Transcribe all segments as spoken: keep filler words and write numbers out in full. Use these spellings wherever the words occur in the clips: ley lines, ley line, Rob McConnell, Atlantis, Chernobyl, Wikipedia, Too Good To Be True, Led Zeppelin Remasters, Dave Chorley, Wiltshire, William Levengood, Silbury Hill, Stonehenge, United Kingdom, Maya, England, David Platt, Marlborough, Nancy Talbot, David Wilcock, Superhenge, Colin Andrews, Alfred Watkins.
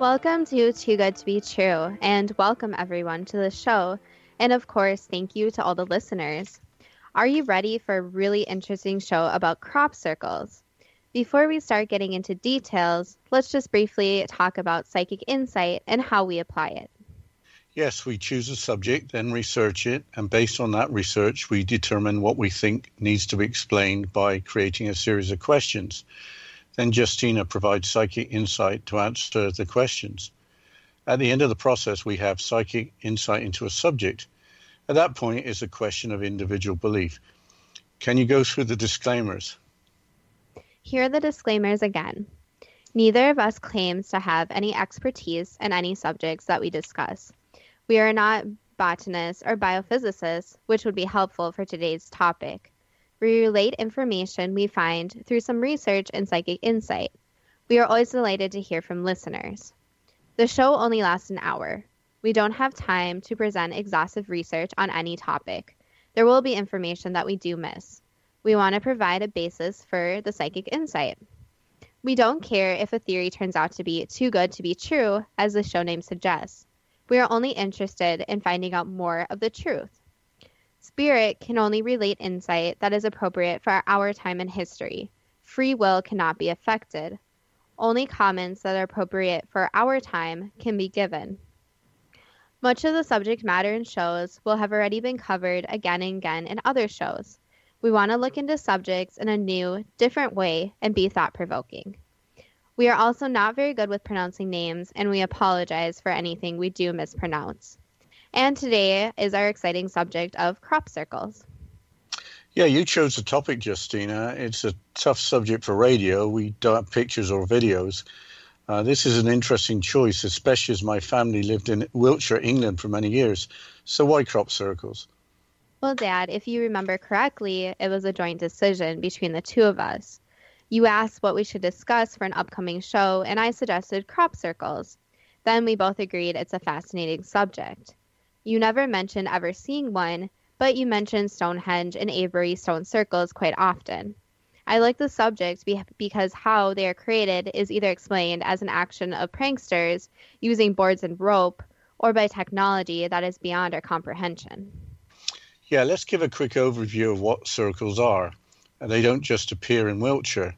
Welcome to Too Good To Be True, and welcome everyone to the show. And of course, thank you to all the listeners. Are you ready for a really interesting show about crop circles? Before we start getting into details, let's just briefly talk about psychic insight and how we apply it. Yes, we choose a subject, then research it, and based on that research, we determine what we think needs to be explained by creating a series of questions. Then Justina provides psychic insight to answer the questions. At the end of the process, we have psychic insight into a subject. At that point, it's a question of individual belief. Can you go through the disclaimers? Here are the disclaimers again. Neither of us claims to have any expertise in any subjects that we discuss. We are not botanists or biophysicists, which would be helpful for today's topic. We relate information we find through some research and psychic insight. We are always delighted to hear from listeners. The show only lasts an hour. We don't have time to present exhaustive research on any topic. There will be information that we do miss. We want to provide a basis for the psychic insight. We don't care if a theory turns out to be too good to be true, as the show name suggests. We are only interested in finding out more of the truth. Spirit can only relate insight that is appropriate for our time in history. Free will cannot be affected. Only comments that are appropriate for our time can be given. Much of the subject matter in shows will have already been covered again and again in other shows. We want to look into subjects in a new, different way and be thought-provoking. We are also not very good with pronouncing names, and we apologize for anything we do mispronounce. And today is our exciting subject of crop circles. Yeah, you chose the topic, Justina. It's a tough subject for radio. We don't have pictures or videos. Uh, this is an interesting choice, especially as my family lived in Wiltshire, England for many years. So why crop circles? Well, Dad, if you remember correctly, it was a joint decision between the two of us. You asked what we should discuss for an upcoming show, and I suggested crop circles. Then we both agreed it's a fascinating subject. You never mentioned ever seeing one, but you mentioned Stonehenge and Avebury stone circles quite often. I like the subject because how they are created is either explained as an action of pranksters using boards and rope, or by technology that is beyond our comprehension. Yeah, let's give a quick overview of what circles are. They don't just appear in Wiltshire.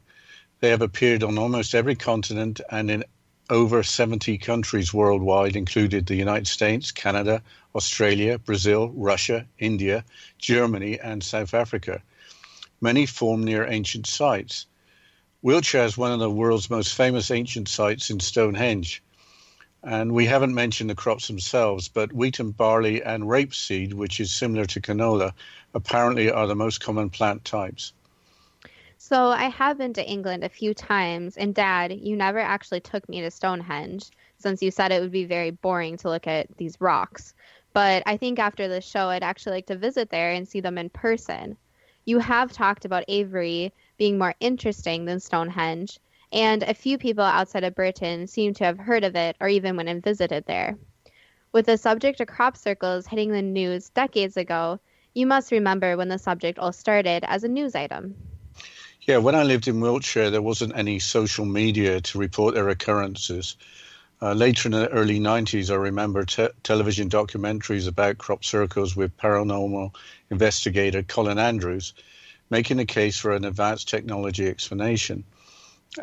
They have appeared on almost every continent and in over seventy countries worldwide, including the United States, Canada, Australia, Brazil, Russia, India, Germany, and South Africa. Many form near ancient sites. Wiltshire is one of the world's most famous ancient sites in Stonehenge. And we haven't mentioned the crops themselves, but wheat and barley and rapeseed, which is similar to canola, apparently are the most common plant types. So I have been to England a few times, and Dad, you never actually took me to Stonehenge, since you said it would be very boring to look at these rocks. But I think after this show, I'd actually like to visit there and see them in person. You have talked about Avebury being more interesting than Stonehenge, and a few people outside of Britain seem to have heard of it or even went and visited there. With the subject of crop circles hitting the news decades ago, you must remember when the subject all started as a news item. Yeah, when I lived in Wiltshire, there wasn't any social media to report their occurrences. Uh, later in the early nineties, I remember te- television documentaries about crop circles with paranormal investigator Colin Andrews making a case for an advanced technology explanation.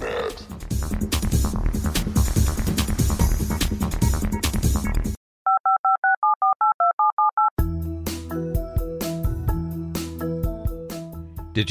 net. Did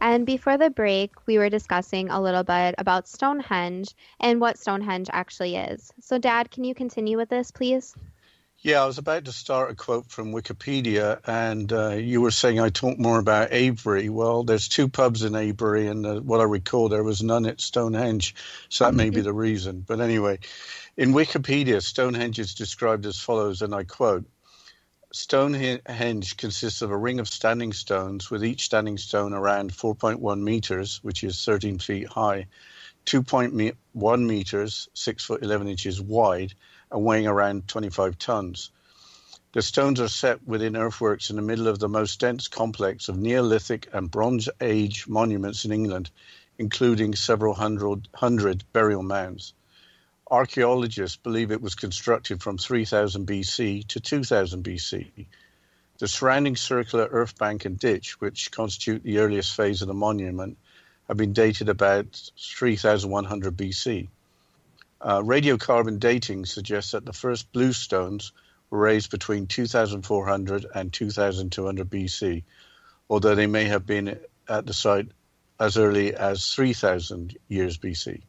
And before the break, we were discussing a little bit about Stonehenge and what Stonehenge actually is. So, Dad, can you continue with this, please? Yeah, I was about to start a quote from Wikipedia, and uh, you were saying I talk more about Avebury. Well, there's two pubs in Avebury, and uh, what I recall, there was none at Stonehenge, so that may be the reason. But anyway, in Wikipedia, Stonehenge is described as follows, and I quote, Stonehenge consists of a ring of standing stones, with each standing stone around four point one meters, which is thirteen feet high, two point one meters, six foot eleven inches wide, and weighing around twenty-five tons. The stones are set within earthworks in the middle of the most dense complex of Neolithic and Bronze Age monuments in England, including several hundred, hundred burial mounds. Archaeologists believe it was constructed from three thousand B C to two thousand B C. The surrounding circular earth bank and ditch, which constitute the earliest phase of the monument, have been dated about three thousand one hundred B C. Uh, radiocarbon dating suggests that the first blue stones were raised between two thousand four hundred and two thousand two hundred B C, although they may have been at the site as early as three thousand years B C.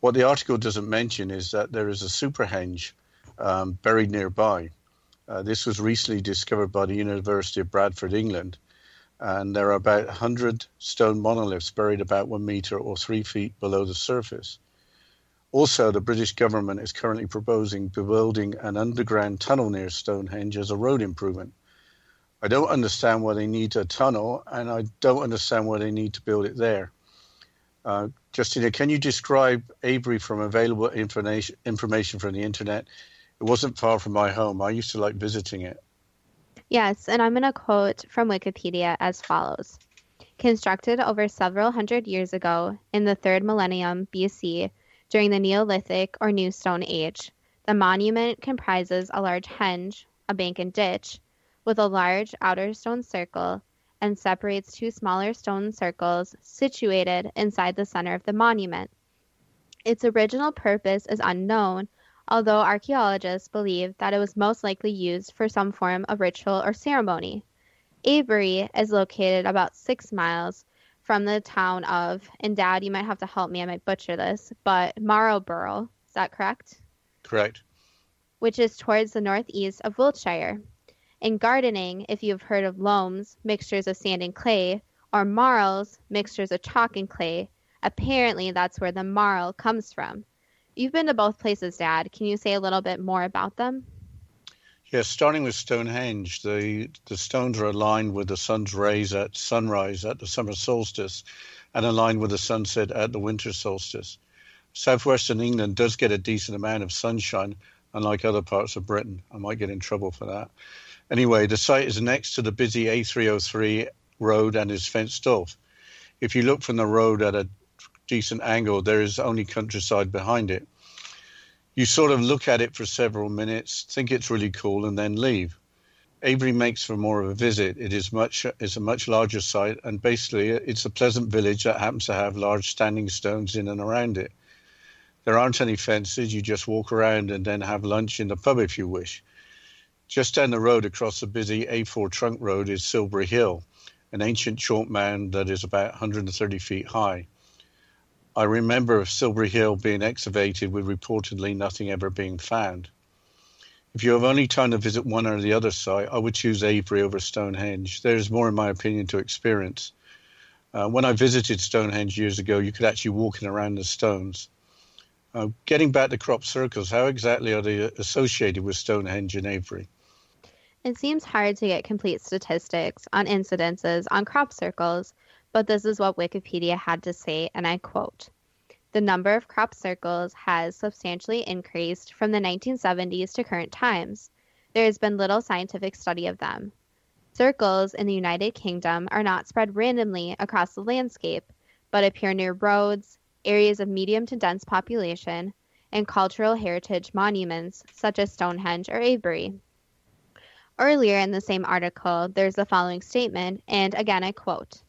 What the article doesn't mention is that there is a superhenge um, buried nearby. Uh, this was recently discovered by the University of Bradford, England, and there are about one hundred stone monoliths buried about one metre or three feet below the surface. Also, the British government is currently proposing building an underground tunnel near Stonehenge as a road improvement. I don't understand why they need a tunnel, and I don't understand why they need to build it there. Uh, Justina, can you describe Avebury from available information, information from the internet? It wasn't far from my home. I used to like visiting it. Yes, and I'm going to quote from Wikipedia as follows. Constructed over several hundred years ago in the third millennium B C, during the Neolithic or New Stone Age, the monument comprises a large henge, a bank and ditch, with a large outer stone circle and separates two smaller stone circles situated inside the center of the monument. Its original purpose is unknown, although archaeologists believe that it was most likely used for some form of ritual or ceremony. Avebury is located about six miles from the town of, and Dad, you might have to help me, I might butcher this, but Marlborough, is that correct? Correct. Which is towards the northeast of Wiltshire. In gardening, if you've heard of loams, mixtures of sand and clay, or marls, mixtures of chalk and clay, apparently that's where the marl comes from. You've been to both places, Dad. Can you say a little bit more about them? Yes, starting with Stonehenge, the, the stones are aligned with the sun's rays at sunrise at the summer solstice and aligned with the sunset at the winter solstice. Southwestern England does get a decent amount of sunshine, unlike other parts of Britain. I might get in trouble for that. Anyway, the site is next to the busy A three oh three road and is fenced off. If you look from the road at a decent angle, there is only countryside behind it. You sort of look at it for several minutes, think it's really cool, and then leave. Avebury makes for more of a visit. It is much, it's a much larger site, and basically it's a pleasant village that happens to have large standing stones in and around it. There aren't any fences. You just walk around and then have lunch in the pub if you wish. Just down the road across the busy A four trunk road is Silbury Hill, an ancient chalk mound that is about one hundred thirty feet high. I remember Silbury Hill being excavated with reportedly nothing ever being found. If you have only time to visit one or the other site, I would choose Avebury over Stonehenge. There is more, in my opinion, to experience. Uh, when I visited Stonehenge years ago, you could actually walk in around the stones. Uh, getting back to crop circles, how exactly are they associated with Stonehenge and Avebury? It seems hard to get complete statistics on incidences on crop circles, but this is what Wikipedia had to say, and I quote, "The number of crop circles has substantially increased from the nineteen seventies to current times. There has been little scientific study of them. Circles in the United Kingdom are not spread randomly across the landscape, but appear near roads, areas of medium to dense population, and cultural heritage monuments such as Stonehenge or Avebury." Earlier in the same article, there's the following statement, and again I quote,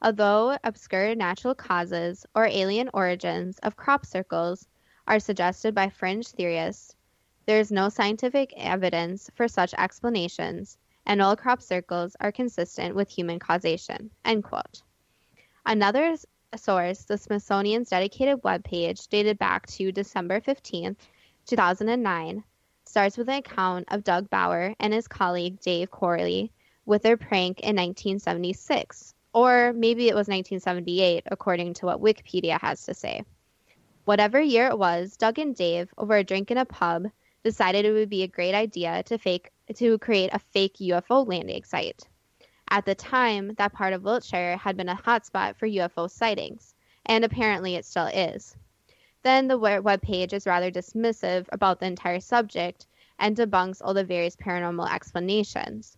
"Although obscure natural causes or alien origins of crop circles are suggested by fringe theorists, there is no scientific evidence for such explanations, and all crop circles are consistent with human causation." End quote. Another source, the Smithsonian's dedicated webpage dated back to December fifteenth, two thousand nine, starts with an account of Doug Bower and his colleague Dave Chorley with their prank in nineteen seventy-six. Or maybe it was nineteen seventy-eight, according to what Wikipedia has to say. Whatever year it was, Doug and Dave, over a drink in a pub, decided it would be a great idea to fake to create a fake U F O landing site. At the time, that part of Wiltshire had been a hotspot for U F O sightings, and apparently it still is. Then the webpage is rather dismissive about the entire subject and debunks all the various paranormal explanations.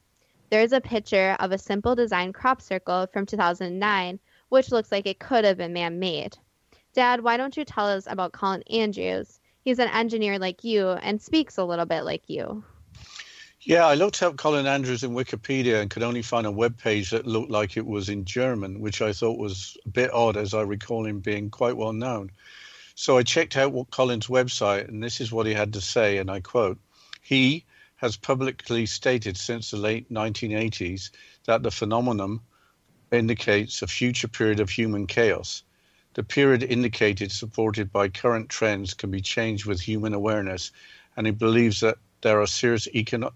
There is a picture of a simple design crop circle from two thousand nine, which looks like it could have been man-made. Dad, why don't you tell us about Colin Andrews? He's an engineer like you and speaks a little bit like you. Yeah, I looked up Colin Andrews in Wikipedia and could only find a webpage that looked like it was in German, which I thought was a bit odd, as I recall him being quite well known. So I checked out what Colin's website, and this is what he had to say, and I quote, "He has publicly stated since the late nineteen eighties that the phenomenon indicates a future period of human chaos. The period indicated, supported by current trends, can be changed with human awareness, and he believes that there are serious eco-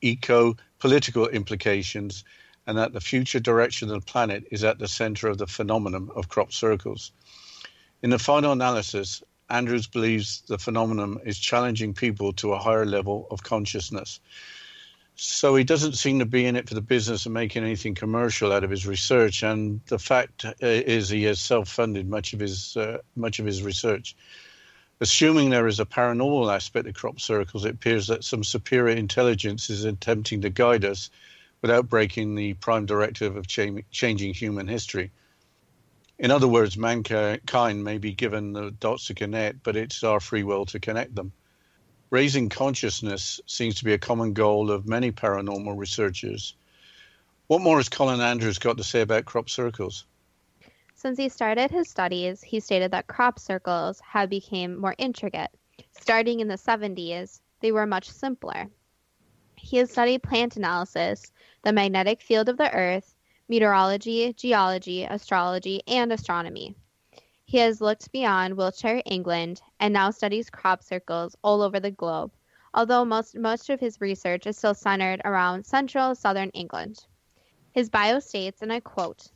eco-political implications and that the future direction of the planet is at the center of the phenomenon of crop circles. In the final analysis, Andrews believes the phenomenon is challenging people to a higher level of consciousness." So he doesn't seem to be in it for the business of making anything commercial out of his research, and the fact is he has self-funded much of his uh, much of his research. Assuming there is a paranormal aspect of crop circles, it appears that some superior intelligence is attempting to guide us without breaking the prime directive of cha- changing human history. In other words, mankind may be given the dots to connect, but it's our free will to connect them. Raising consciousness seems to be a common goal of many paranormal researchers. What more has Colin Andrews got to say about crop circles? Since he started his studies, he stated that crop circles have become more intricate. Starting in the seventies, they were much simpler. He has studied plant analysis, the magnetic field of the earth, meteorology, geology, astrology, and astronomy. He has looked beyond Wiltshire, England, and now studies crop circles all over the globe, although most, most of his research is still centered around central southern England. His bio states, and I quote,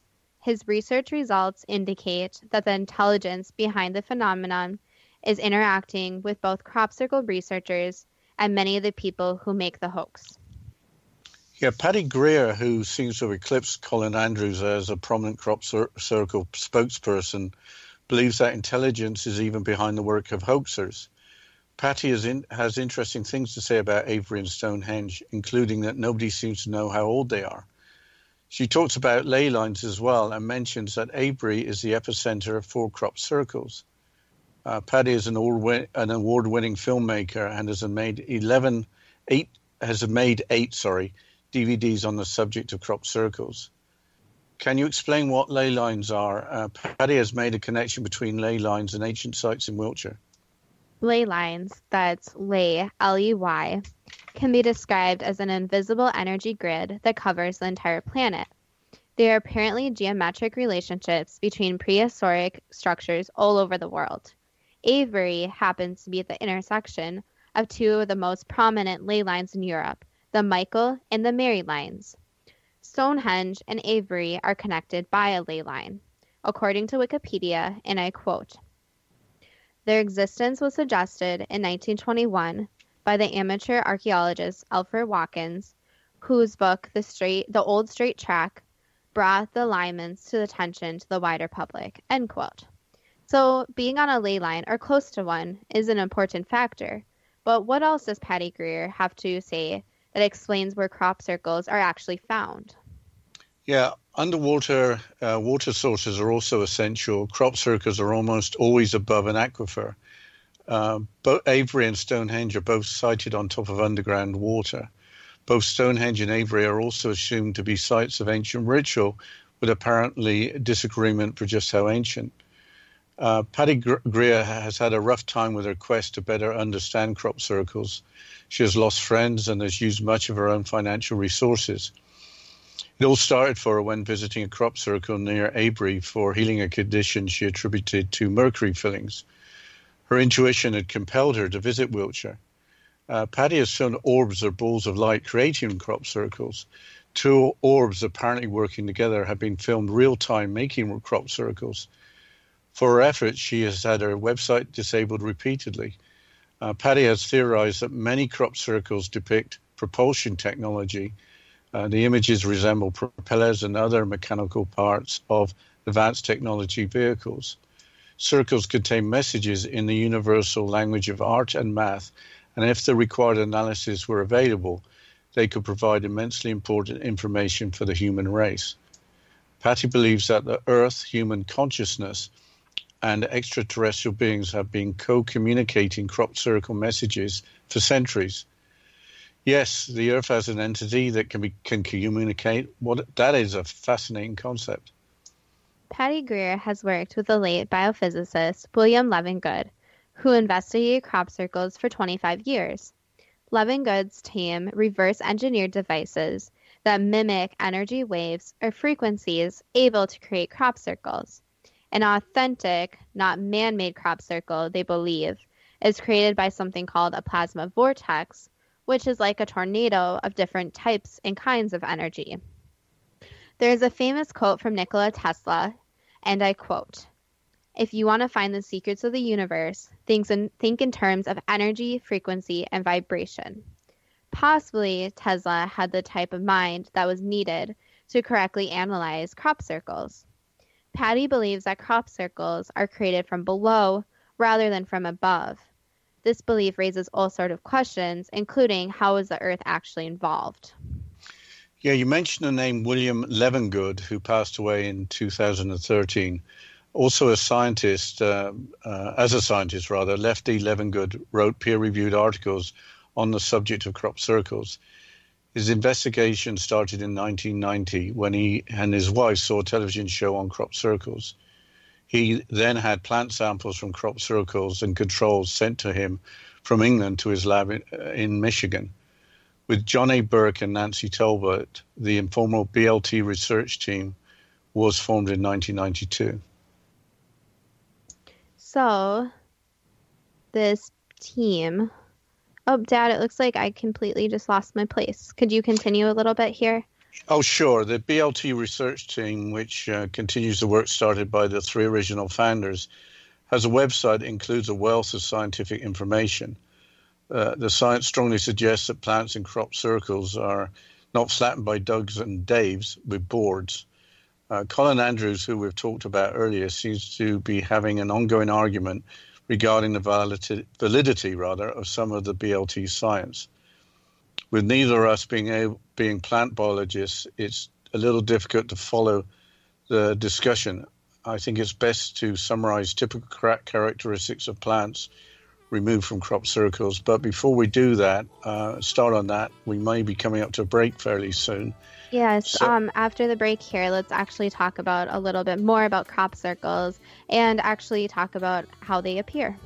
"His research results indicate that the intelligence behind the phenomenon is interacting with both crop circle researchers and many of the people who make the hoax." Yeah, Patty Greer, who seems to have eclipsed Colin Andrews as a prominent crop cir- circle spokesperson, believes that intelligence is even behind the work of hoaxers. Patty is in, has interesting things to say about Avebury and Stonehenge, including that nobody seems to know how old they are. She talks about ley lines as well and mentions that Avebury is the epicenter of four crop circles. Uh, Patty is an award-winning filmmaker and has made eleven, eight, has made eight, sorry, D V Ds on the subject of crop circles. Can you explain what ley lines are? Uh, Patty has made a connection between ley lines and ancient sites in Wiltshire. Ley lines, that's ley, L E Y, can be described as an invisible energy grid that covers the entire planet. They are apparently geometric relationships between prehistoric structures all over the world. Avebury happens to be at the intersection of two of the most prominent ley lines in Europe, the Michael and the Mary lines. Stonehenge and Avebury are connected by a ley line. According to Wikipedia, and I quote, "Their existence was suggested in nineteen twenty-one by the amateur archaeologist Alfred Watkins, whose book, The Straight, The Old Straight Track, brought the alignments to the attention to the wider public," end quote. So being on a ley line or close to one is an important factor. But what else does Patty Greer have to say that explains where crop circles are actually found? Yeah, underwater uh, water sources are also essential. Crop circles are almost always above an aquifer. Uh, both Avebury and Stonehenge are both sited on top of underground water. Both Stonehenge and Avebury are also assumed to be sites of ancient ritual, with apparently disagreement for just how ancient. Uh, Patty Greer has had a rough time with her quest to better understand crop circles. She has lost friends and has used much of her own financial resources. It all started for her when visiting a crop circle near Avebury for healing a condition she attributed to mercury fillings. Her intuition had compelled her to visit Wiltshire. Uh, Patty has shown orbs or balls of light creating crop circles. Two orbs apparently working together have been filmed real-time making crop circles. For her efforts, she has had her website disabled repeatedly. Uh, Patty has theorized that many crop circles depict propulsion technology. Uh, the images resemble propellers and other mechanical parts of advanced technology vehicles. Circles contain messages in the universal language of art and math, and if the required analysis were available, they could provide immensely important information for the human race. Patty believes that the Earth, human consciousness, and extraterrestrial beings have been co-communicating crop circle messages for centuries. Yes, the Earth has an entity that can be can communicate. What that is a fascinating concept. Patty Greer has worked with the late biophysicist William Levengood, who investigated crop circles for twenty-five years. Levengood's team reverse-engineered devices that mimic energy waves or frequencies able to create crop circles. An authentic, not man-made crop circle, they believe, is created by something called a plasma vortex, which is like a tornado of different types and kinds of energy. There is a famous quote from Nikola Tesla, and I quote, "If you want to find the secrets of the universe, think in, think in terms of energy, frequency, and vibration." Possibly, Tesla had the type of mind that was needed to correctly analyze crop circles. Patty believes that crop circles are created from below rather than from above. This belief raises all sorts of questions, including how is the Earth actually involved? Yeah, you mentioned the name William Levengood, who passed away in two thousand thirteen. Also a scientist, uh, uh, as a scientist rather, Lefty Levengood wrote peer-reviewed articles on the subject of crop circles. His investigation started in nineteen ninety when he and his wife saw a television show on crop circles. He then had plant samples from crop circles and controls sent to him from England to his lab in, uh, in Michigan. With John A. Burke and Nancy Talbot, the informal B L T research team was formed in nineteen ninety-two. So this team, oh, Dad, it looks like I completely just lost my place. Could you continue a little bit here? Oh, sure. The B L T research team, which uh, continues the work started by the three original founders, has a website that includes a wealth of scientific information. Uh, the science strongly suggests that plants in crop circles are not flattened by Dougs and Daves with boards. Uh, Colin Andrews, who we've talked about earlier, seems to be having an ongoing argument regarding the validity, validity rather, of some of the B L T science. With neither of us being able, being plant biologists, it's a little difficult to follow the discussion. I think it's best to summarize typical characteristics of plants removed from crop circles. But before we do that, uh, start on that, we may be coming up to a break fairly soon. Yes, so, um, after the break here, let's actually talk about a little bit more about crop circles and actually talk about how they appear.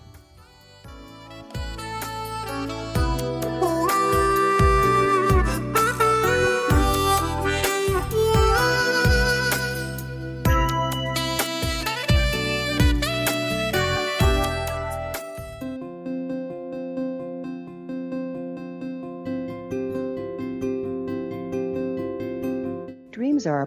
Are our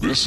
This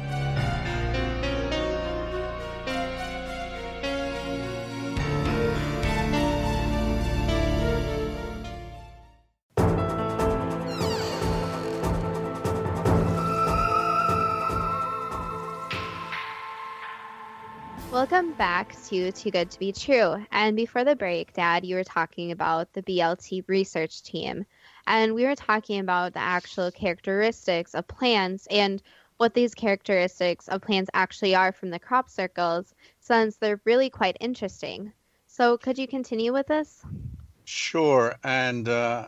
Welcome back to Too Good To Be True. And before the break, Dad, you were talking about the B L T research team. And we were talking about the actual characteristics of plants and what these characteristics of plants actually are from the crop circles, since they're really quite interesting. So could you continue with this? Sure. And uh...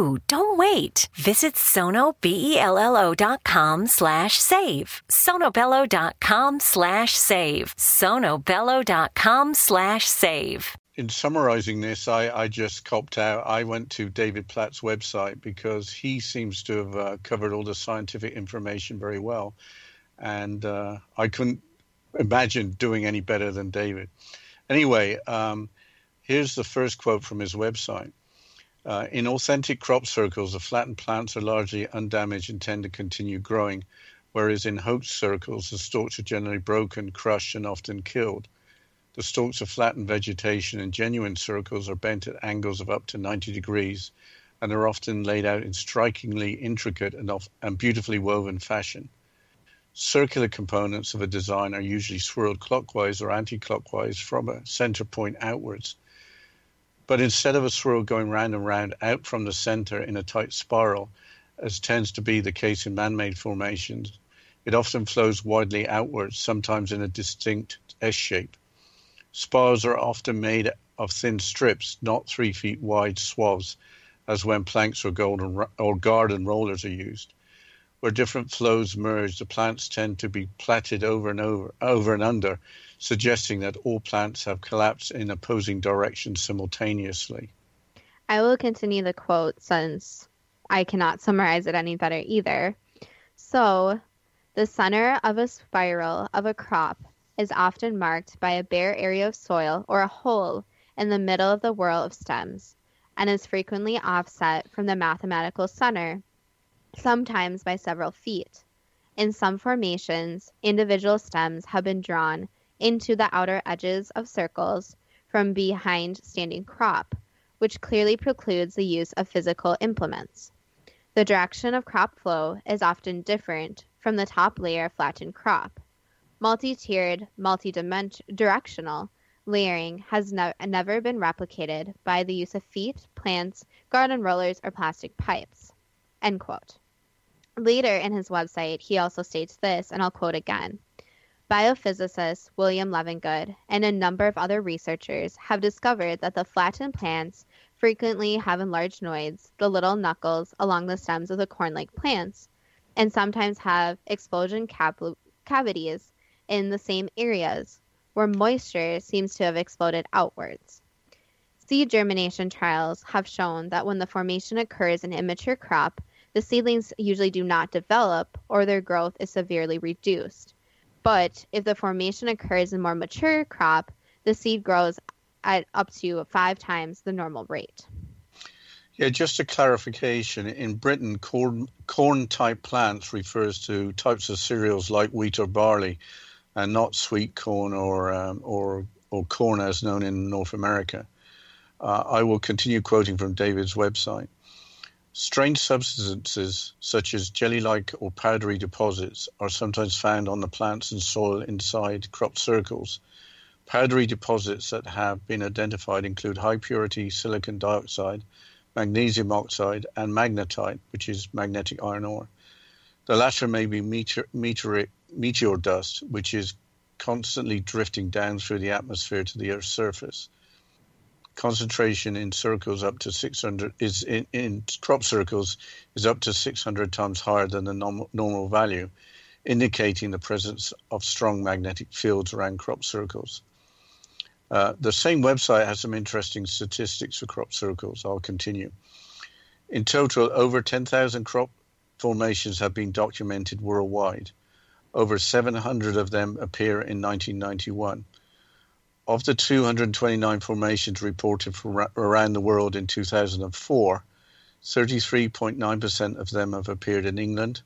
Don't wait. Visit sonobello.com slash save. Sonobello.com slash save. Sonobello.com slash save. In summarizing this, I, I just copped out. I went to David Platt's website because he seems to have uh, covered all the scientific information very well. And uh, I couldn't imagine doing any better than David. Anyway, um, here's the first quote from his website. Uh, in authentic crop circles, the flattened plants are largely undamaged and tend to continue growing, whereas in hoax circles, the stalks are generally broken, crushed, and often killed. The stalks of flattened vegetation in genuine circles are bent at angles of up to ninety degrees and are often laid out in strikingly intricate and, of, and beautifully woven fashion. Circular components of a design are usually swirled clockwise or anti-clockwise from a center point outwards. But instead of a swirl going round and round out from the center in a tight spiral, as tends to be the case in man-made formations, it often flows widely outwards, sometimes in a distinct S shape. Spars are often made of thin strips, not three feet wide swaths, as when planks or, golden, or garden rollers are used. Where different flows merge, the plants tend to be platted over and over, over and under, suggesting that all plants have collapsed in opposing directions simultaneously. I will continue the quote since I cannot summarize it any better either. So, the center of a spiral of a crop is often marked by a bare area of soil or a hole in the middle of the whorl of stems, and is frequently offset from the mathematical center, sometimes by several feet. In some formations, individual stems have been drawn into the outer edges of circles from behind standing crop, which clearly precludes the use of physical implements. The direction of crop flow is often different from the top layer of flattened crop. Multi-tiered, multi-directional layering has no- never been replicated by the use of feet, plants, garden rollers, or plastic pipes. End quote. Later in his website, he also states this, and I'll quote again. Biophysicist William Levengood and a number of other researchers have discovered that the flattened plants frequently have enlarged nodes, the little knuckles along the stems of the corn-like plants, and sometimes have explosion cav- cavities in the same areas where moisture seems to have exploded outwards. Seed germination trials have shown that when the formation occurs in immature crop, The seedlings usually do not develop, or their growth is severely reduced. But if the formation occurs in a more mature crop, the seed grows at up to five times the normal rate. Yeah, just a clarification. In Britain, corn, corn-type plants refers to types of cereals like wheat or barley, and not sweet corn or um, or or corn as known in North America. Uh, I will continue quoting from David's website. Strange substances such as jelly-like or powdery deposits are sometimes found on the plants and soil inside crop circles. Powdery deposits that have been identified include high-purity silicon dioxide, magnesium oxide, and magnetite, which is magnetic iron ore. The latter may be meteor, meteoric, meteor dust, which is constantly drifting down through the atmosphere to the Earth's surface. Concentration in circles up to six hundred is in, in crop circles is up to six hundred times higher than the normal, normal value, indicating the presence of strong magnetic fields around crop circles. Uh, the same website has some interesting statistics for crop circles. I'll continue. In total, over ten thousand crop formations have been documented worldwide. Over seven hundred of them appear in nineteen ninety-one. Of the two hundred twenty-nine formations reported from around the world in two thousand four, thirty-three point nine percent of them have appeared in England,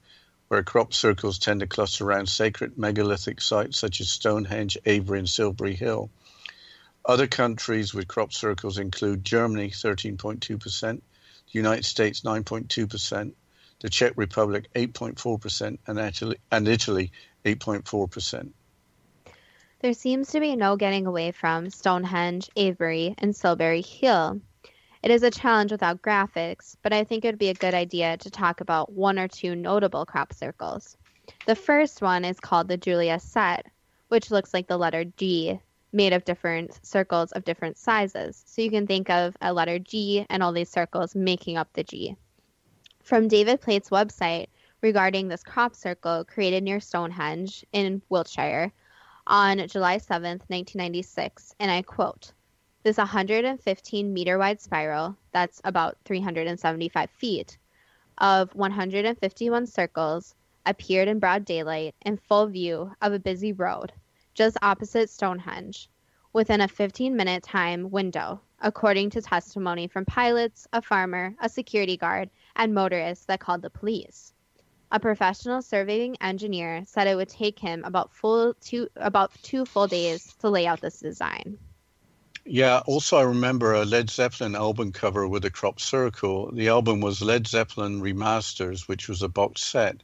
where crop circles tend to cluster around sacred megalithic sites such as Stonehenge, Avebury, and Silbury Hill. Other countries with crop circles include Germany, thirteen point two percent, the United States, nine point two percent, the Czech Republic, eight point four percent, and Italy, and Italy eight point four percent. There seems to be no getting away from Stonehenge, Avebury, and Silbury Hill. It is a challenge without graphics, but I think it would be a good idea to talk about one or two notable crop circles. The first one is called the Julia Set, which looks like the letter G, made of different circles of different sizes. So you can think of a letter G and all these circles making up the G. From David Plate's website regarding this crop circle created near Stonehenge in Wiltshire, on July seventh, nineteen ninety-six, and I quote, "This one hundred fifteen meter wide spiral," that's about three hundred seventy-five feet, "of one hundred fifty-one circles appeared in broad daylight in full view of a busy road just opposite Stonehenge within a fifteen minute time window, according to testimony from pilots, a farmer, a security guard, and motorists that called the police. A professional surveying engineer said it would take him about full two about two full days to lay out this design." Yeah, also I remember a Led Zeppelin album cover with a crop circle. The album was Led Zeppelin Remasters, which was a box set.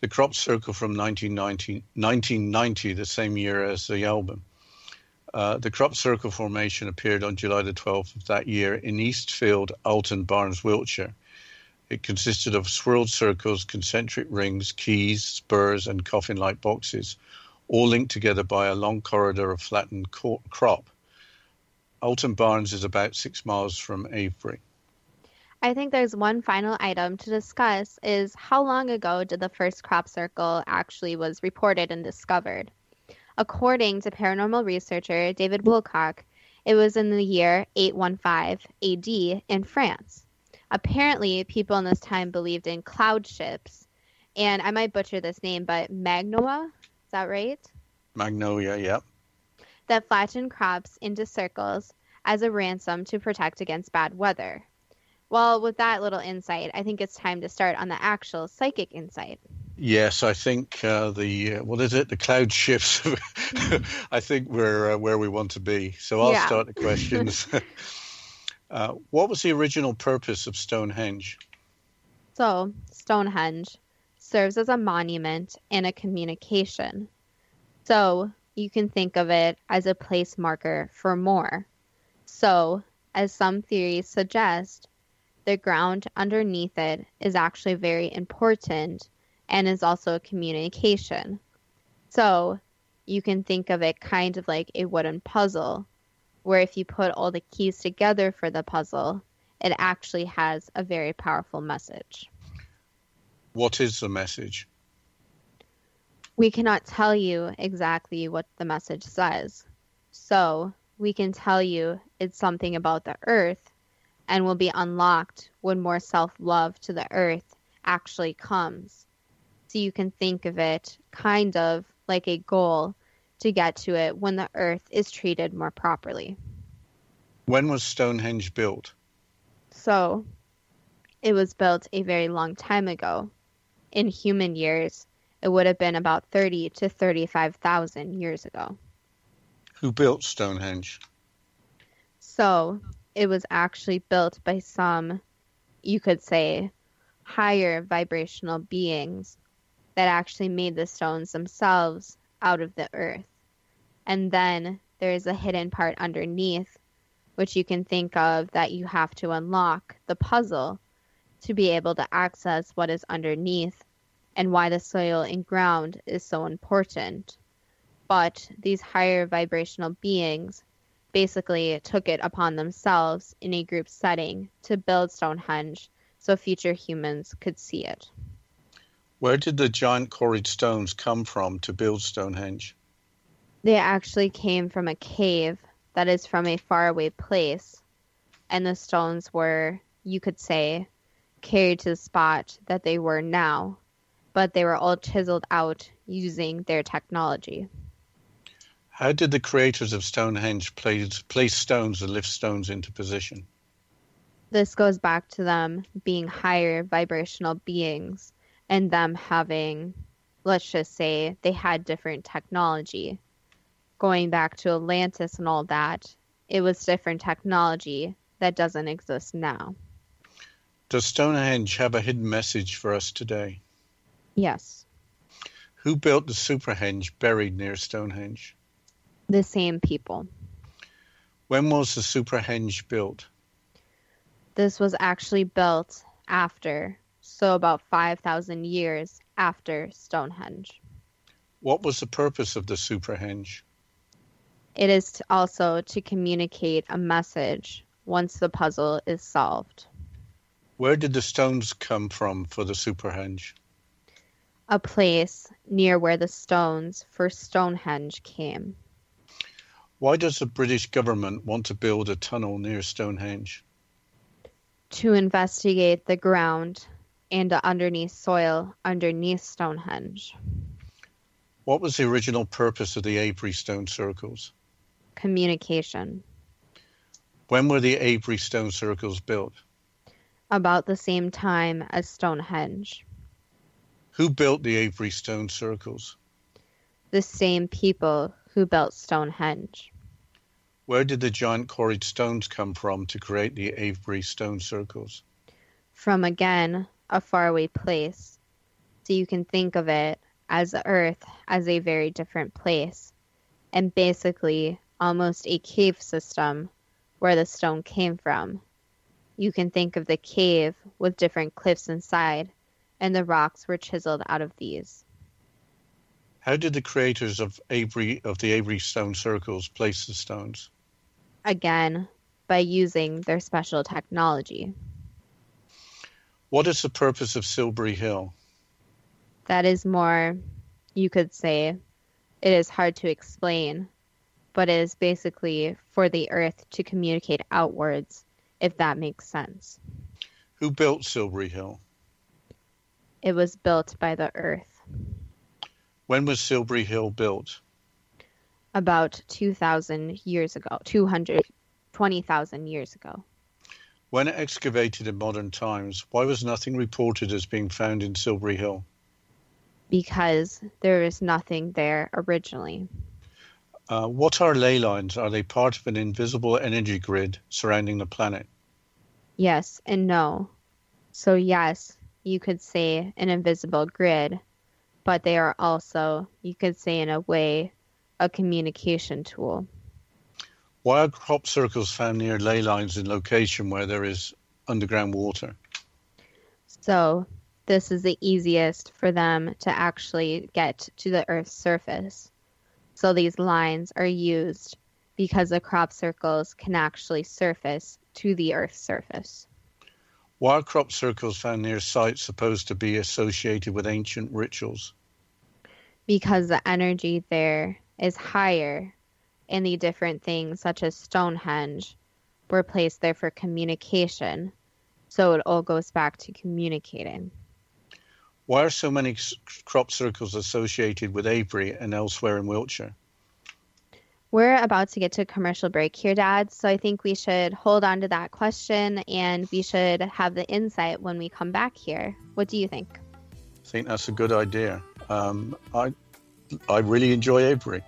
The crop circle from nineteen ninety, nineteen ninety, the same year as the album. Uh, the crop circle formation appeared on July the twelfth of that year in Eastfield, Alton Barnes, Wiltshire. It consisted of swirled circles, concentric rings, keys, spurs, and coffin-like boxes, all linked together by a long corridor of flattened cor- crop. Alton Barnes is about six miles from Avebury. I think there's one final item to discuss is how long ago did the first crop circle actually was reported and discovered? According to paranormal researcher David Wilcock, it was in the year eight fifteen A D in France. Apparently, people in this time believed in cloud ships, and I might butcher this name, but magnoa, is that right? Magnolia, yep. That flattened crops into circles as a ransom to protect against bad weather. Well, with that little insight, I think it's time to start on the actual psychic insight. Yes, I think uh, the, uh, what is it, the cloud ships, I think we're uh, where we want to be. So I'll yeah. start the questions. Uh, what was the original purpose of Stonehenge? So, Stonehenge serves as a monument and a communication. So, you can think of it as a place marker for more. So, as some theories suggest, the ground underneath it is actually very important and is also a communication. So, you can think of it kind of like a wooden puzzle, where if you put all the keys together for the puzzle, it actually has a very powerful message. What is the message? We cannot tell you exactly what the message says. So we can tell you it's something about the earth and will be unlocked when more self-love to the earth actually comes. So you can think of it kind of like a goal to get to it when the earth is treated more properly. When was Stonehenge built? So it was built a very long time ago. In human years, it would have been about thirty to thirty-five thousand years ago. Who built Stonehenge? So it was actually built by some, you could say, higher vibrational beings that actually made the stones themselves out of the earth. And then there is a hidden part underneath, which you can think of that you have to unlock the puzzle to be able to access what is underneath and why the soil and ground is so important. But these higher vibrational beings basically took it upon themselves in a group setting to build Stonehenge so future humans could see it. Where did the giant quarried stones come from to build Stonehenge? They actually came from a cave that is from a faraway place, and the stones were, you could say, carried to the spot that they were now, but they were all chiseled out using their technology. How did the creators of Stonehenge place, place stones and lift stones into position? This goes back to them being higher vibrational beings and them having, let's just say, they had different technology. Going back to Atlantis and all that, it was different technology that doesn't exist now. Does Stonehenge have a hidden message for us today? Yes. Who built the Superhenge buried near Stonehenge? The same people. When was the Superhenge built? This was actually built after, so about five thousand years after Stonehenge. What was the purpose of the Superhenge? It is to also to communicate a message once the puzzle is solved. Where did the stones come from for the Superhenge? A place near where the stones for Stonehenge came. Why does the British government want to build a tunnel near Stonehenge? To investigate the ground and the underneath soil underneath Stonehenge. What was the original purpose of the Avebury stone circles? Communication. When were the Avebury stone circles built? About the same time as Stonehenge. Who built the Avebury stone circles? The same people who built Stonehenge. Where did the giant quarried stones come from to create the Avebury stone circles? From, again, a faraway place. So you can think of it as the earth as a very different place, and basically almost a cave system where the stone came from. You can think of the cave with different cliffs inside, and the rocks were chiseled out of these. How did the creators of Avebury, of the Avebury stone circles place the stones? Again, by using their special technology. What is the purpose of Silbury Hill? That is more, you could say, it is hard to explain, but it is basically for the earth to communicate outwards, if that makes sense. Who built Silbury Hill? It was built by the earth. When was Silbury Hill built? About two thousand years ago, two hundred twenty thousand years ago. When excavated in modern times, why was nothing reported as being found in Silbury Hill? Because there is nothing there originally. Uh, what are ley lines? Are they part of an invisible energy grid surrounding the planet? Yes and no. So yes, you could say an invisible grid, but they are also, you could say in a way, a communication tool. Why are crop circles found near ley lines in location where there is underground water? So this is the easiest for them to actually get to the Earth's surface. So these lines are used because the crop circles can actually surface to the Earth's surface. Why are crop circles found near sites supposed to be associated with ancient rituals? Because the energy there is higher, and the different things such as Stonehenge were placed there for communication. So it all goes back to communicating. Why are so many crop circles associated with Avebury and elsewhere in Wiltshire? We're about to get to a commercial break here, Dad, so I think we should hold on to that question, and we should have the insight when we come back here. What do you think? I think that's a good idea. Um, I I really enjoy Avebury.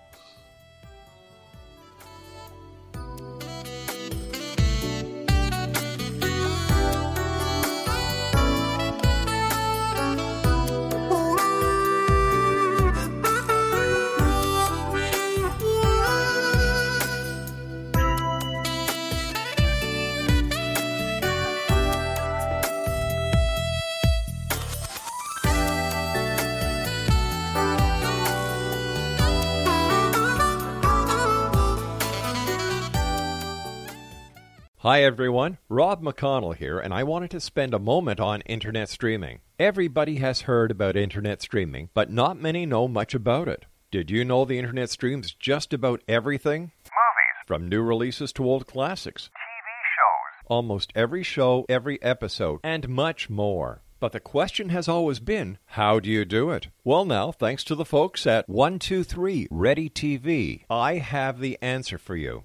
Hi everyone, Rob McConnell here, and I wanted to spend a moment on internet streaming. Everybody has heard about internet streaming, but not many know much about it. Did you know the internet streams just about everything? Movies. From new releases to old classics. T V shows. Almost every show, every episode, and much more. But the question has always been, how do you do it? Well now, thanks to the folks at one two three Ready T V, I have the answer for you.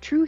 True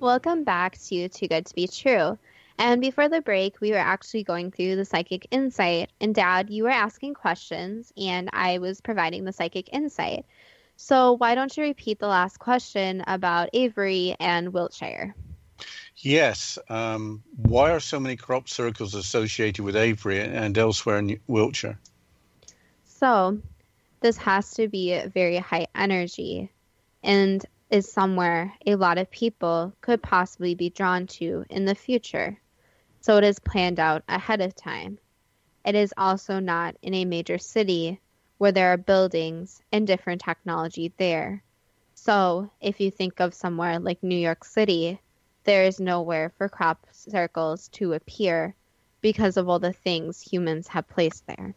Welcome back to Too Good To Be True. And before the break, we were actually going through the psychic insight. And Dad, you were asking questions and I was providing the psychic insight. So why don't you repeat the last question about Avebury and Wiltshire? Yes. Um, why are so many crop circles associated with Avebury and elsewhere in Wiltshire? So this has to be very high energy and is somewhere a lot of people could possibly be drawn to in the future. So it is planned out ahead of time. It is also not in a major city where there are buildings and different technology there. So if you think of somewhere like New York City, there is nowhere for crop circles to appear because of all the things humans have placed there.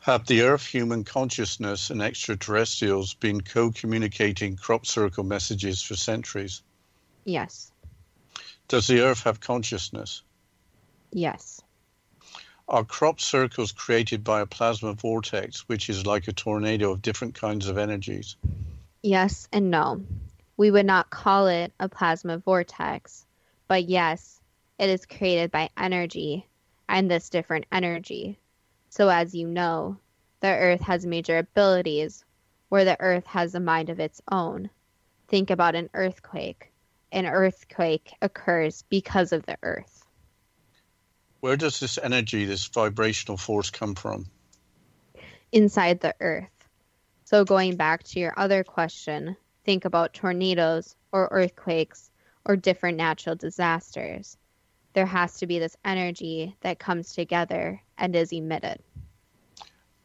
Have the Earth, human consciousness, and extraterrestrials been co-communicating crop circle messages for centuries? Yes. Does the Earth have consciousness? Yes. Are crop circles created by a plasma vortex, which is like a tornado of different kinds of energies? Yes and no. We would not call it a plasma vortex, but yes, it is created by energy, and this different energy. So as you know, the Earth has major abilities where the Earth has a mind of its own. Think about an earthquake. An earthquake occurs because of the Earth. Where does this energy, this vibrational force come from? Inside the Earth. So going back to your other question, think about tornadoes or earthquakes or different natural disasters. There has to be this energy that comes together and is emitted.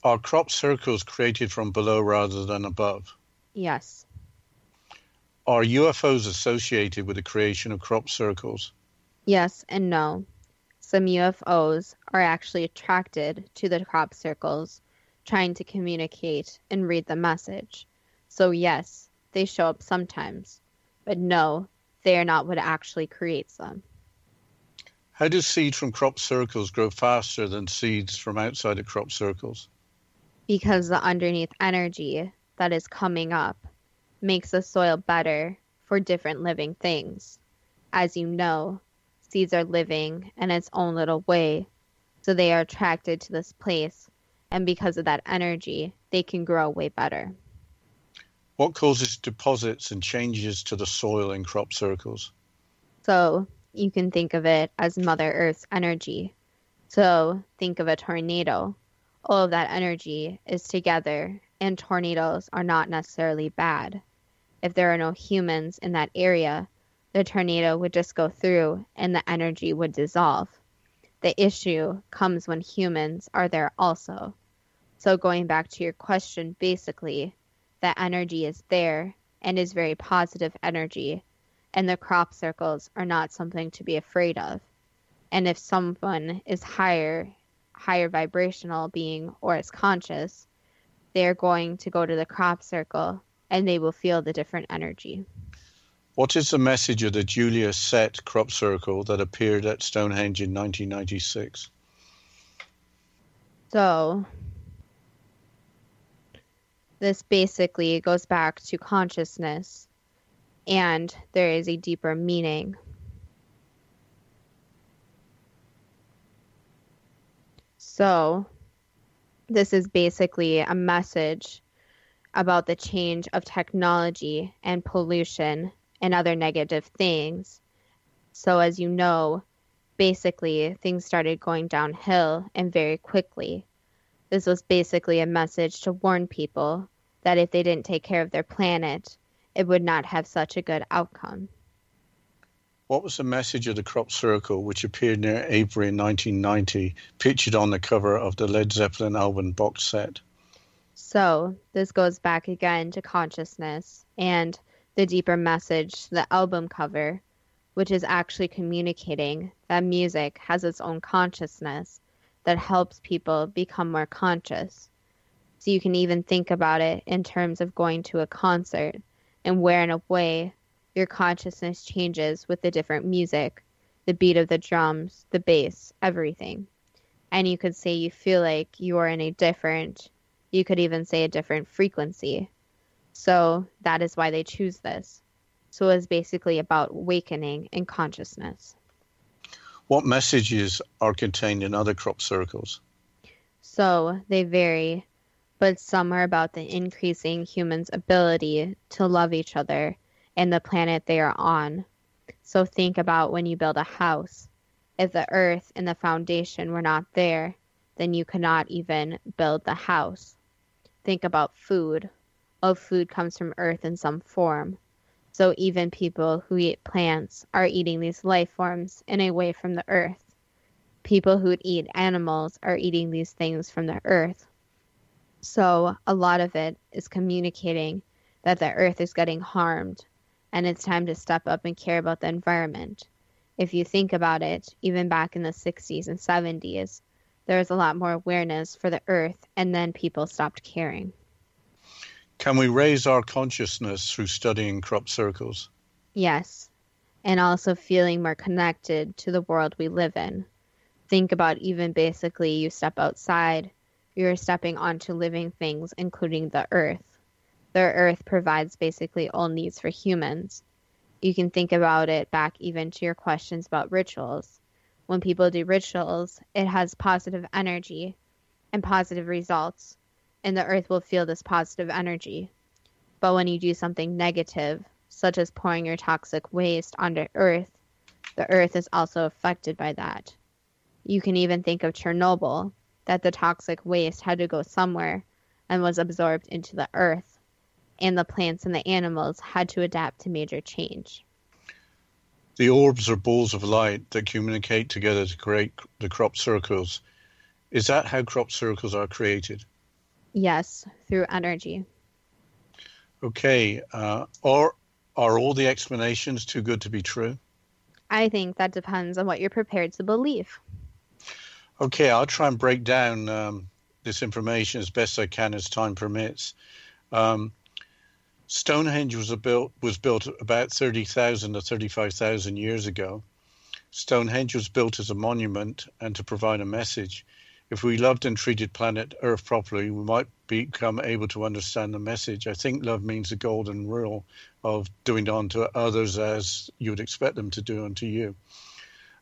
Are crop circles created from below rather than above? Yes. Are U F Os associated with the creation of crop circles? Yes and no. Some U F Os are actually attracted to the crop circles, trying to communicate and read the message. So yes, they show up sometimes, but no, they are not what actually creates them. How do seeds from crop circles grow faster than seeds from outside of crop circles? Because the underneath energy that is coming up makes the soil better for different living things. As you know, seeds are living in its own little way, so they are attracted to this place, and because of that energy, they can grow way better. What causes deposits and changes to the soil in crop circles? So you can think of it as Mother Earth's energy. So think of a tornado. All of that energy is together, and tornadoes are not necessarily bad. If there are no humans in that area, the tornado would just go through and the energy would dissolve. The issue comes when humans are there also. So going back to your question, basically, that energy is there and is very positive energy. And the crop circles are not something to be afraid of. And if someone is higher, higher vibrational being or is conscious, they're going to go to the crop circle and they will feel the different energy. What is the message of the Julia Set crop circle that appeared at Stonehenge in nineteen ninety-six? So this basically goes back to consciousness. And there is a deeper meaning. So this is basically a message about the change of technology and pollution and other negative things. So as you know, basically things started going downhill and very quickly. This was basically a message to warn people that if they didn't take care of their planet, it would not have such a good outcome. What was the message of the crop circle, which appeared near Avebury in nineteen ninety, pictured on the cover of the Led Zeppelin album box set? So this goes back again to consciousness and the deeper message to the album cover, which is actually communicating that music has its own consciousness that helps people become more conscious. So you can even think about it in terms of going to a concert and where in a way your consciousness changes with the different music, the beat of the drums, the bass, everything. And you could say you feel like you are in a different, you could even say a different frequency. So that is why they choose this. So it's basically about awakening and consciousness. What messages are contained in other crop circles? So they vary, but some are about the increasing humans' ability to love each other and the planet they are on. So think about when you build a house. If the earth and the foundation were not there, then you cannot even build the house. Think about food. Oh, food comes from earth in some form. So even people who eat plants are eating these life forms in a way from the earth. People who eat animals are eating these things from the earth. So a lot of it is communicating that the earth is getting harmed and it's time to step up and care about the environment. If you think about it, even back in the sixties and seventies, there was a lot more awareness for the earth, and then people stopped caring. Can we raise our consciousness through studying crop circles? Yes, and also feeling more connected to the world we live in. Think about even basically you step outside, you're stepping onto living things, including the earth. The earth provides basically all needs for humans. You can think about it back even to your questions about rituals. When people do rituals, it has positive energy and positive results, and the earth will feel this positive energy. But when you do something negative, such as pouring your toxic waste onto earth, the earth is also affected by that. You can even think of Chernobyl, that the toxic waste had to go somewhere and was absorbed into the earth, and the plants and the animals had to adapt to major change. The orbs are balls of light that communicate together to create the crop circles. Is that how crop circles are created? Yes, through energy. Okay. Uh, or are all the explanations too good to be true? I think that depends on what you're prepared to believe. Okay, I'll try and break down um, this information as best I can as time permits. Um, Stonehenge was, a built, was built about thirty thousand to thirty-five thousand years ago. Stonehenge was built as a monument and to provide a message. If we loved and treated planet Earth properly, we might become able to understand the message. I think love means the golden rule of doing unto others as you would expect them to do unto you.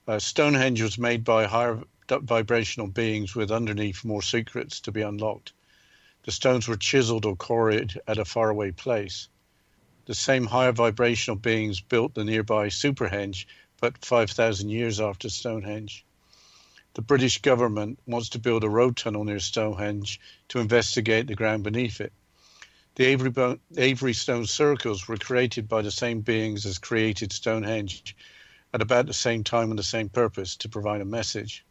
Uh, Stonehenge was made by higher vibrational beings with underneath more secrets to be unlocked. The stones were chiseled or quarried at a faraway place. The same higher vibrational beings built the nearby Superhenge, but five thousand years after Stonehenge. The British government wants to build a road tunnel near Stonehenge to investigate the ground beneath it. The Avebury, bo- Avebury stone circles were created by the same beings as created Stonehenge at about the same time and the same purpose, to provide a message.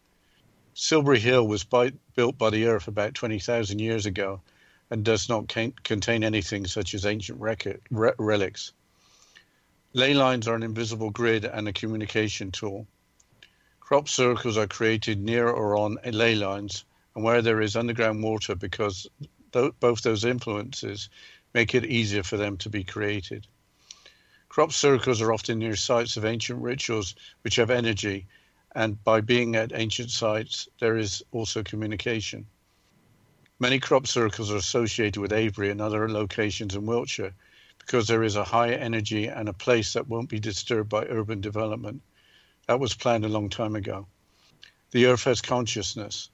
Silbury Hill was by, built by the earth about twenty thousand years ago and does not can- contain anything such as ancient record, re- relics. Ley lines are an invisible grid and a communication tool. Crop circles are created near or on ley lines and where there is underground water, because th- both those influences make it easier for them to be created. Crop circles are often near sites of ancient rituals which have energy, and by being at ancient sites, there is also communication. Many crop circles are associated with Avebury and other locations in Wiltshire because there is a high energy and a place that won't be disturbed by urban development. That was planned a long time ago. The earth has consciousness.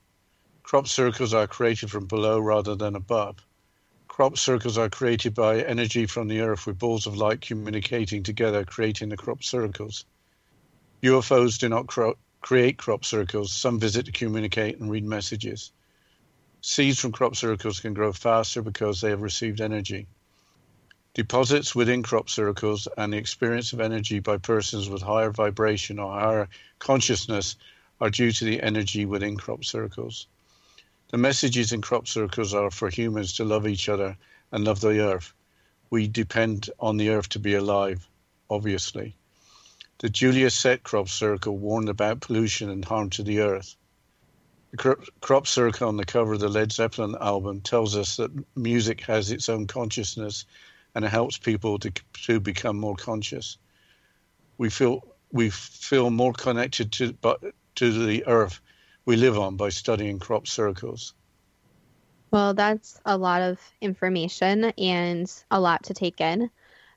Crop circles are created from below rather than above. Crop circles are created by energy from the earth, with balls of light communicating together, creating the crop circles. U F Os do not cro- create crop circles. Some visit to communicate and read messages. Seeds from crop circles can grow faster because they have received energy. Deposits within crop circles and the experience of energy by persons with higher vibration or higher consciousness are due to the energy within crop circles. The messages in crop circles are for humans to love each other and love the earth. We depend on the earth to be alive, obviously. The Julia Set crop circle warned about pollution and harm to the earth. The crop circle on the cover of the Led Zeppelin album tells us that music has its own consciousness and it helps people to, to become more conscious. We feel we feel more connected to but to the earth we live on by studying crop circles. Well, that's a lot of information and a lot to take in.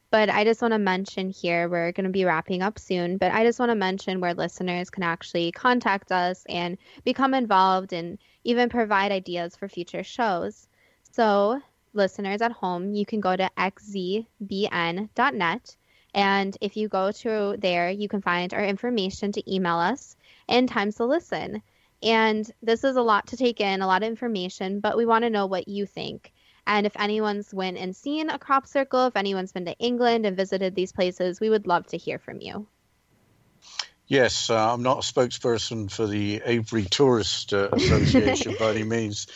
But I just want to mention here, we're going to be wrapping up soon, but I just want to mention where listeners can actually contact us and become involved and even provide ideas for future shows. So listeners at home, you can go to x z b n dot net. And if you go to there, you can find our information to email us and times to listen. And this is a lot to take in, a lot of information, but we want to know what you think. And if anyone's went and seen a crop circle, if anyone's been to England and visited these places, we would love to hear from you. Yes, uh, I'm not a spokesperson for the Avebury Tourist uh, Association by any means.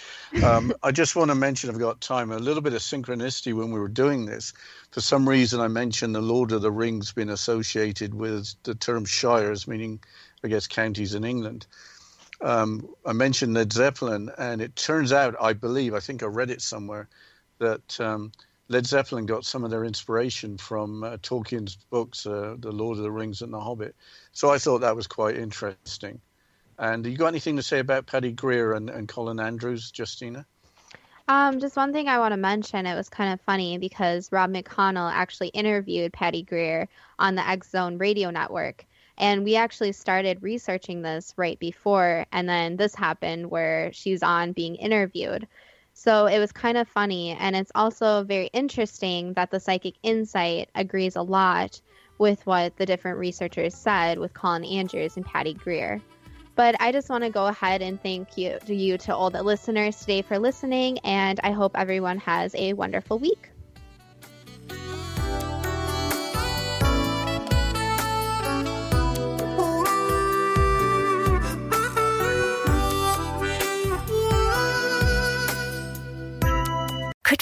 Um, I just want to mention, I've got time, a little bit of synchronicity when we were doing this. For some reason, I mentioned the Lord of the Rings being associated with the term shires, meaning, I guess, counties in England. Um, I mentioned Led Zeppelin, and it turns out, I believe, I think I read it somewhere, that um, Led Zeppelin got some of their inspiration from uh, Tolkien's books, uh, The Lord of the Rings and The Hobbit. So I thought that was quite interesting. And you got anything to say about Patty Greer and, and Colin Andrews, Justina? Um, just one thing I want to mention, it was kind of funny because Rob McConnell actually interviewed Patty Greer on the X-Zone radio network. And we actually started researching this right before, and then this happened where she's on being interviewed. So it was kind of funny, and it's also very interesting that the psychic insight agrees a lot with what the different researchers said with Colin Andrews and Patty Greer. But I just want to go ahead and thank you to, you to all the listeners today for listening, and I hope everyone has a wonderful week. Could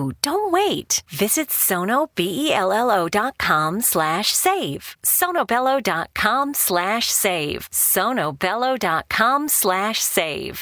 Don't wait. Visit sonobello.com slash save. sonobello.com slash save. sonobello.com slash save.